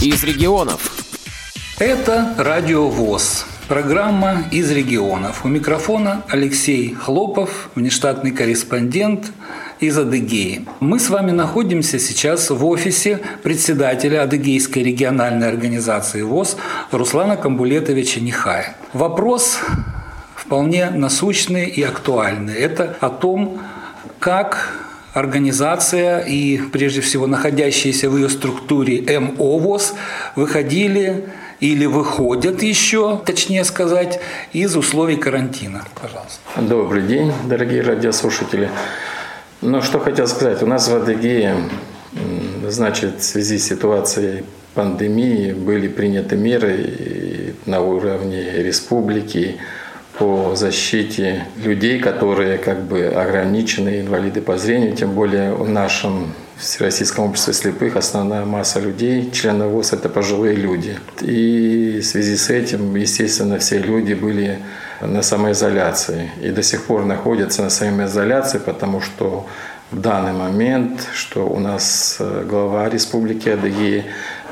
Из регионов. Это радио ВОС. Программа «Из регионов». У микрофона Алексей Хлопов, внештатный корреспондент из Адыгеи. Мы с вами находимся сейчас в офисе председателя Адыгейской региональной организации ВОС Руслана Камбулетовича Нехая. Вопрос вполне насущный и актуальный. Это о том, как организация и, прежде всего, находящиеся в ее структуре МОВОС выходили или выходят еще, точнее сказать, из условий карантина. Пожалуйста. Добрый день, дорогие радиослушатели. Что хотел сказать. У нас в Адыгее, в связи с ситуацией пандемии были приняты меры на уровне республики по защите людей, которые ограничены, инвалиды по зрению. Тем более в нашем Всероссийском обществе слепых основная масса людей, членов ВОС, это пожилые люди. И в связи с этим, естественно, все люди были на самоизоляции и до сих пор находятся на самоизоляции, потому что в данный момент, что у нас глава Республики Адыгея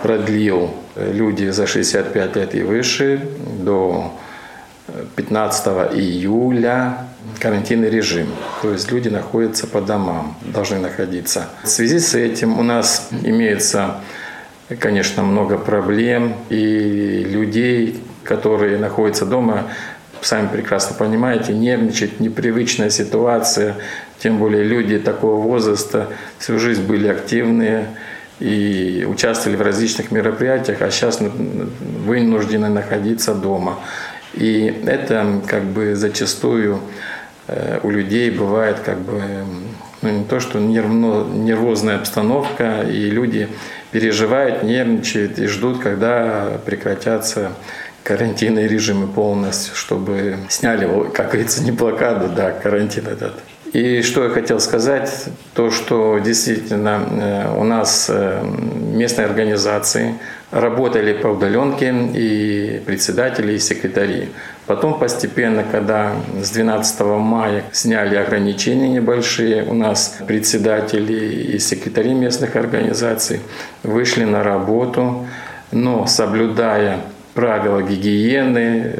продлил люди за 65 лет и выше до 15 июля карантинный режим. То есть люди находятся по домам, должны находиться. В связи с этим у нас имеется, конечно, много проблем и людей, которые находятся дома, сами прекрасно понимаете, нервничать, непривычная ситуация, тем более люди такого возраста всю жизнь были активные и участвовали в различных мероприятиях, а сейчас вынуждены находиться дома. И это зачастую у людей бывает не то, что нервозная обстановка, и люди переживают, нервничают и ждут, когда прекратятся карантинные режимы полностью, чтобы сняли, не блокаду, карантин этот. И что я хотел сказать, то, что действительно у нас местные организации работали по удаленке, и председатели, и секретари. Потом постепенно, когда с 12 мая сняли ограничения небольшие, у нас председатели и секретари местных организаций вышли на работу, но соблюдая правила гигиены,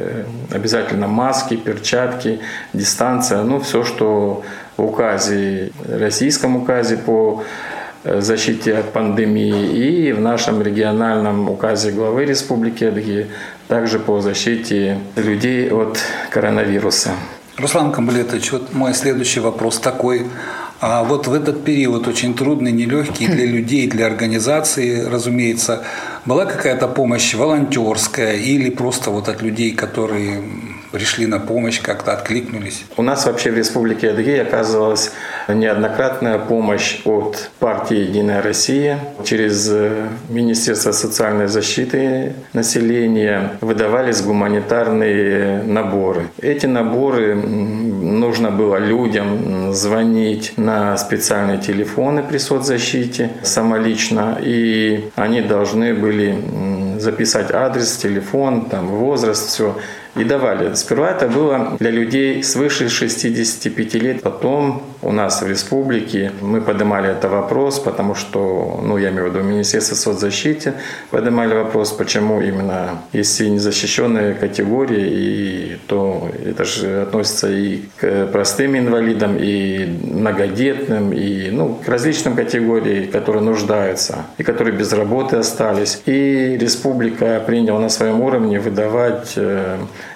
обязательно маски, перчатки, дистанция, все, что в указе, российском указе по защите от пандемии и в нашем региональном указе главы Республики Адыгея также по защите людей от коронавируса. Руслан Камбулетович, мой следующий вопрос такой. А в этот период очень трудный, нелегкий для людей, для организации, разумеется, была какая-то помощь волонтерская или просто от людей, которые пришли на помощь, как-то откликнулись? У нас вообще в Республике Адыгея оказывалась неоднократная помощь от партии «Единая Россия». Через Министерство социальной защиты населения выдавались гуманитарные наборы. Эти наборы нужно было людям звонить на специальные телефоны при соцзащите самолично, и они должны были записать адрес, телефон, возраст, все. И давали. Сперва это было для людей свыше 65 лет. Потом у нас в республике мы поднимали этот вопрос, потому что, я имею в виду Министерство соцзащиты, поднимали вопрос, почему именно, если незащищенные категории, то это же относится и к простым инвалидам, и многодетным, и к различным категориям, которые нуждаются, и которые без работы остались. И республика приняла на своем уровне выдавать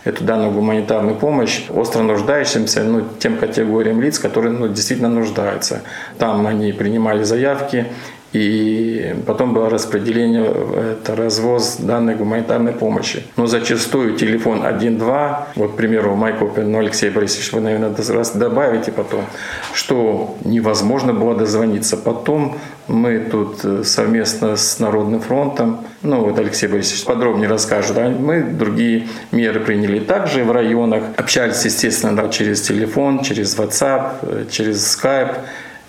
эту данную гуманитарную помощь остро нуждающимся, тем категориям лиц, которые действительно нуждаются. Там они принимали заявки, и потом было распределение, это развоз данной гуманитарной помощи. Но зачастую телефон 1-2, к примеру, в Майкопе, Алексей Борисович, вы, наверное, раз добавите потом, что невозможно было дозвониться. Потом мы тут совместно с Народным фронтом, Алексей Борисович подробнее расскажет, мы другие меры приняли также в районах, общались, естественно, через телефон, через WhatsApp, через Skype.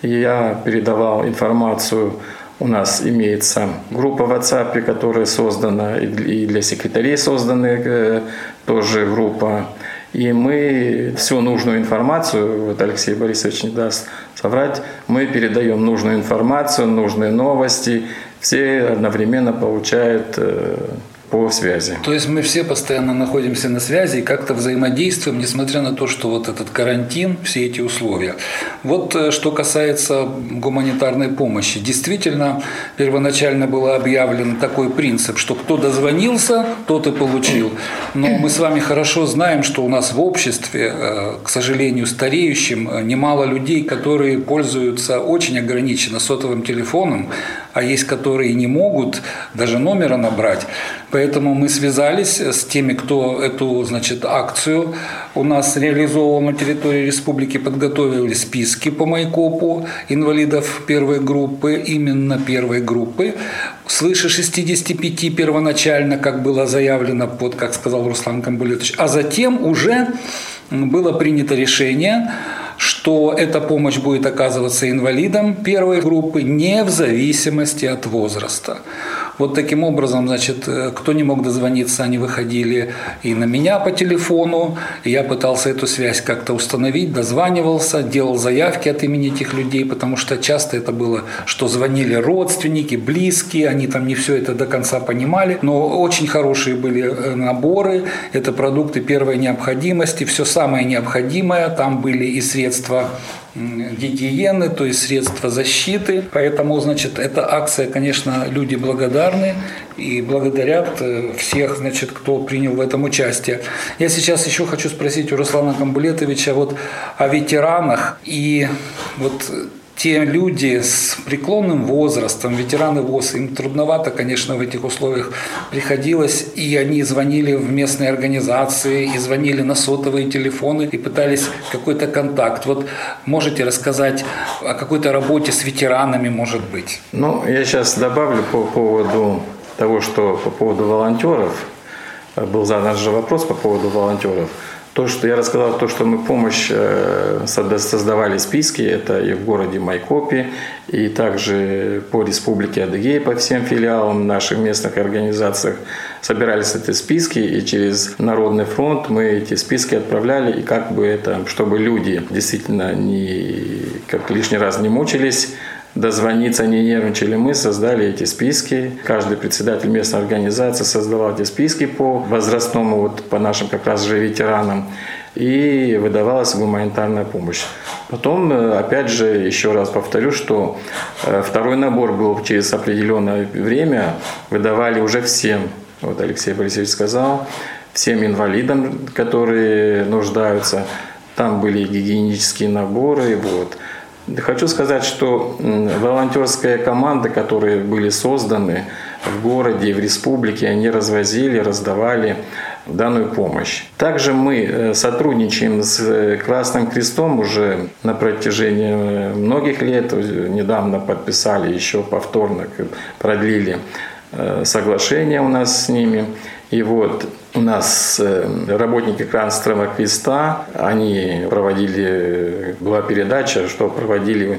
Я передавал информацию, у нас имеется группа в WhatsApp, которая создана, и для секретарей создана тоже группа. И мы всю нужную информацию, Алексей Борисович не даст соврать, мы передаем нужную информацию, нужные новости, все одновременно получают по связи. То есть мы все постоянно находимся на связи и как-то взаимодействуем, несмотря на то, что вот этот карантин, все эти условия. Вот что касается гуманитарной помощи. Действительно, первоначально был объявлен такой принцип, что кто дозвонился, тот и получил. Но мы с вами хорошо знаем, что у нас в обществе, к сожалению, стареющим, немало людей, которые пользуются очень ограниченно сотовым телефоном, а есть, которые не могут даже номера набрать. Поэтому мы связались с теми, кто эту, акцию у нас реализовал на территории республики, подготовили списки по Майкопу инвалидов первой группы, именно первой группы. Свыше 65 первоначально, как было заявлено, как сказал Руслан Камбулетович. А затем уже было принято решение, что эта помощь будет оказываться инвалидам первой группы, не в зависимости от возраста. Вот таким образом, кто не мог дозвониться, они выходили и на меня по телефону. Я пытался эту связь как-то установить, дозванивался, делал заявки от имени этих людей, потому что часто это было, что звонили родственники, близкие, они там не все это до конца понимали. Но очень хорошие были наборы, это продукты первой необходимости, все самое необходимое. Там были и средства гигиены, то есть средства защиты. Поэтому, эта акция, конечно, люди благодарны и благодарят всех, кто принял в этом участие. Я сейчас еще хочу спросить у Руслана Камбулетовича о ветеранах и те люди с преклонным возрастом, ветераны ВОС, им трудновато, конечно, в этих условиях приходилось, и они звонили в местные организации, и звонили на сотовые телефоны, и пытались какой-то контакт. Можете рассказать о какой-то работе с ветеранами, может быть? Я сейчас добавлю по поводу того, что по поводу волонтеров, был задан же вопрос по поводу волонтеров. То, что я рассказал, то, что мы помощь создавали списки, это и в городе Майкопе, и также по республике Адыгея, по всем филиалам наших местных организациях собирались эти списки, и через Народный фронт мы эти списки отправляли, и чтобы люди действительно лишний раз не мучились, дозвониться, не нервничали, мы создали эти списки. Каждый председатель местной организации создавал эти списки по возрастному, по нашим как раз же ветеранам, и выдавалась гуманитарная помощь. Потом, опять же, еще раз повторю, что второй набор был через определенное время, выдавали уже всем, Алексей Борисович сказал, всем инвалидам, которые нуждаются. Там были гигиенические наборы, Хочу сказать, что волонтерская команда, которые были созданы в городе, в республике, они развозили, раздавали данную помощь. Также мы сотрудничаем с Красным Крестом уже на протяжении многих лет. Недавно подписали, еще повторно продлили соглашение у нас с ними. И у нас работники Красного Креста, они была передача, что проводили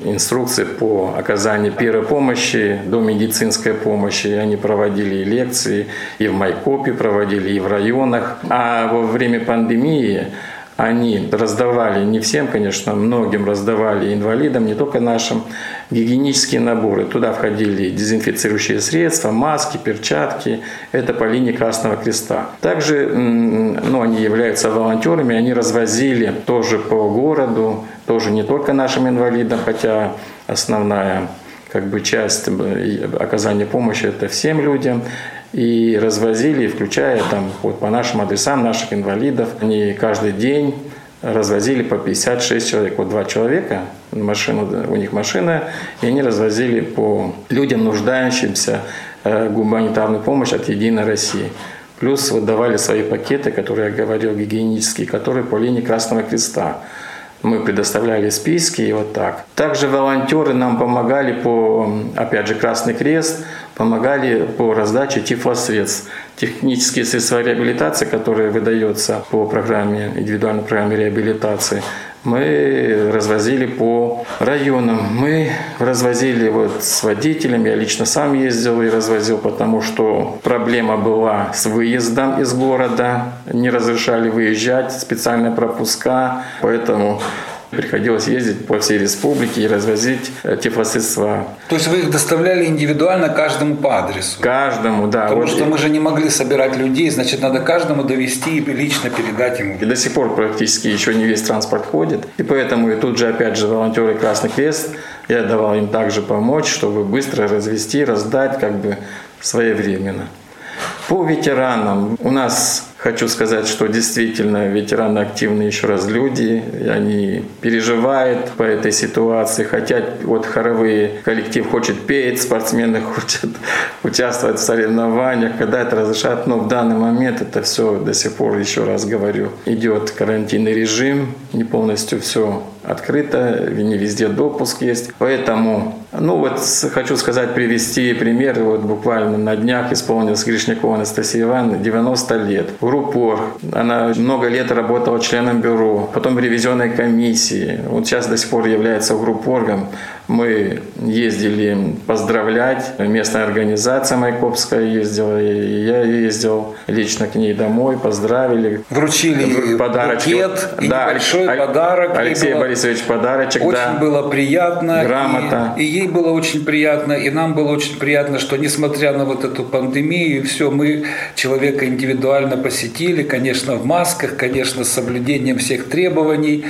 инструкции по оказанию первой помощи, до медицинской помощи. Они проводили и лекции, и в Майкопе проводили, и в районах. А во время пандемии они раздавали, не всем, конечно, многим раздавали инвалидам, не только нашим, гигиенические наборы. Туда входили дезинфицирующие средства, маски, перчатки. Это по линии Красного Креста. Также, они являются волонтерами, они развозили тоже по городу, тоже не только нашим инвалидам, хотя основная часть оказания помощи – это всем людям. И развозили, включая по нашим адресам наших инвалидов. Они каждый день развозили по 56 человек. 2 человека, у них машина, и они развозили по людям, нуждающимся гуманитарную помощь от «Единой России». Плюс давали свои пакеты, которые я говорил, гигиенические, которые по линии Красного Креста. Мы предоставляли списки и так. Также волонтеры нам помогали Красный Крест, помогали по раздаче тифлосредств. Технические средства реабилитации, которые выдаются по индивидуальной программе реабилитации, мы развозили по районам. Мы развозили с водителем, я лично сам ездил и развозил, потому что проблема была с выездом из города, не разрешали выезжать, специальные пропуска, поэтому приходилось ездить по всей республике и развозить тифлосредства. То есть вы их доставляли индивидуально каждому по адресу? Каждому, да. Потому что мы же не могли собирать людей, значит, надо каждому довести и лично передать ему. И до сих пор практически еще не весь транспорт ходит. И поэтому и тут же опять же волонтеры «Красный Крест», я давал им также помочь, чтобы быстро развести, раздать как бы своевременно. По ветеранам у нас... Хочу сказать, что действительно ветераны активные еще раз люди, они переживают по этой ситуации, хотят, вот хоровые коллектив хочет петь, спортсмены хотят участвовать в соревнованиях, когда это разрешат, но в данный момент это все, до сих пор, еще раз говорю, идет карантинный режим, не полностью все открыто, не везде допуск есть, поэтому, хочу сказать, привести пример, буквально на днях исполнилась Гришникова Анастасия Ивановна, 90 лет, группор, она много лет работала членом бюро, потом ревизионной комиссии, сейчас до сих пор является группоргом. Мы ездили поздравлять, местная организация майкопская ездила, и я ездил лично к ней домой, поздравили. Вручили букет, да, небольшой подарок. Алексей Борисович подарочек, очень да. Очень было приятно. Грамота. И ей было очень приятно, и нам было очень приятно, что несмотря на вот эту пандемию, все, мы человека индивидуально посетили, конечно, в масках, конечно, с соблюдением всех требований,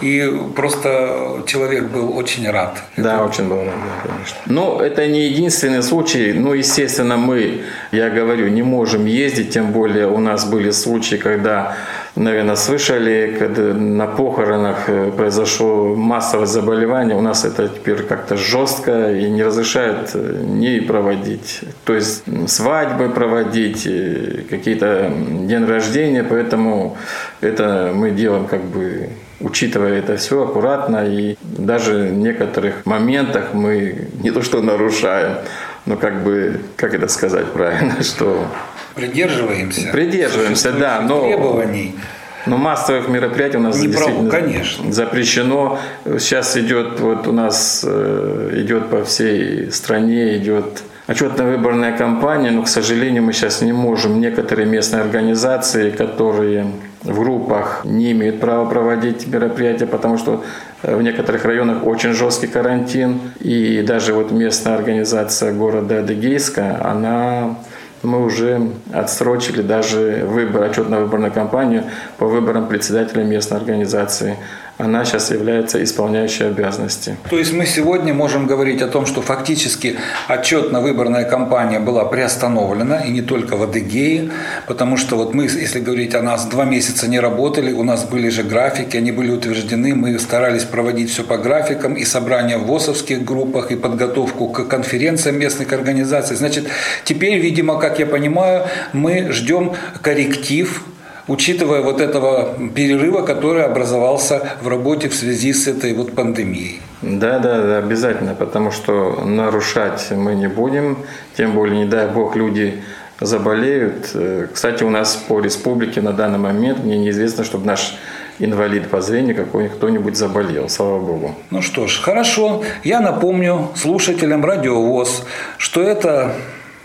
и просто человек был очень рад. Да, очень было надо, конечно. Но это не единственный случай. Естественно, мы, я говорю, не можем ездить, тем более у нас были случаи, когда, наверное, слышали, когда на похоронах произошло массовое заболевание. У нас это теперь как-то жестко и не разрешают ни проводить. То есть свадьбы проводить, какие-то день рождения. Поэтому это мы делаем как бы... Учитывая это все аккуратно, и даже в некоторых моментах мы не то что нарушаем, но как это сказать правильно, что... Придерживаемся, да, но... Требований. Но массовых мероприятий у нас действительно запрещено. Сейчас идет, у нас идет по всей стране, идет... Отчетно-выборная кампания, но, к сожалению, мы сейчас не можем. Некоторые местные организации, которые в группах не имеют права проводить мероприятия, потому что в некоторых районах очень жесткий карантин. И даже местная организация города Адыгейска, мы уже отсрочили даже отчетно-выборную кампанию по выборам председателя местной организации. Она сейчас является исполняющей обязанности. То есть мы сегодня можем говорить о том, что фактически отчетно-выборная кампания была приостановлена, и не только в Адыгее, потому что мы, если говорить о нас, 2 месяца не работали, у нас были же графики, они были утверждены, мы старались проводить все по графикам, и собрания в ВОСовских группах, и подготовку к конференциям местных организаций. Значит, теперь, видимо, как я понимаю, мы ждем корректив, учитывая этого перерыва, который образовался в работе в связи с этой пандемией. Да, обязательно, потому что нарушать мы не будем, тем более, не дай бог, люди заболеют. Кстати, у нас по республике на данный момент мне неизвестно, чтобы наш инвалид по зрению кто-нибудь заболел, слава богу. Ну что ж, хорошо, я напомню слушателям радио ВОС, что это...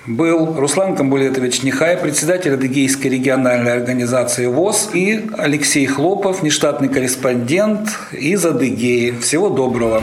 Был Руслан Камбулетович Нехай, председатель Адыгейской региональной организации ВОС, и Алексей Хлопов, нештатный корреспондент из Адыгеи. Всего доброго!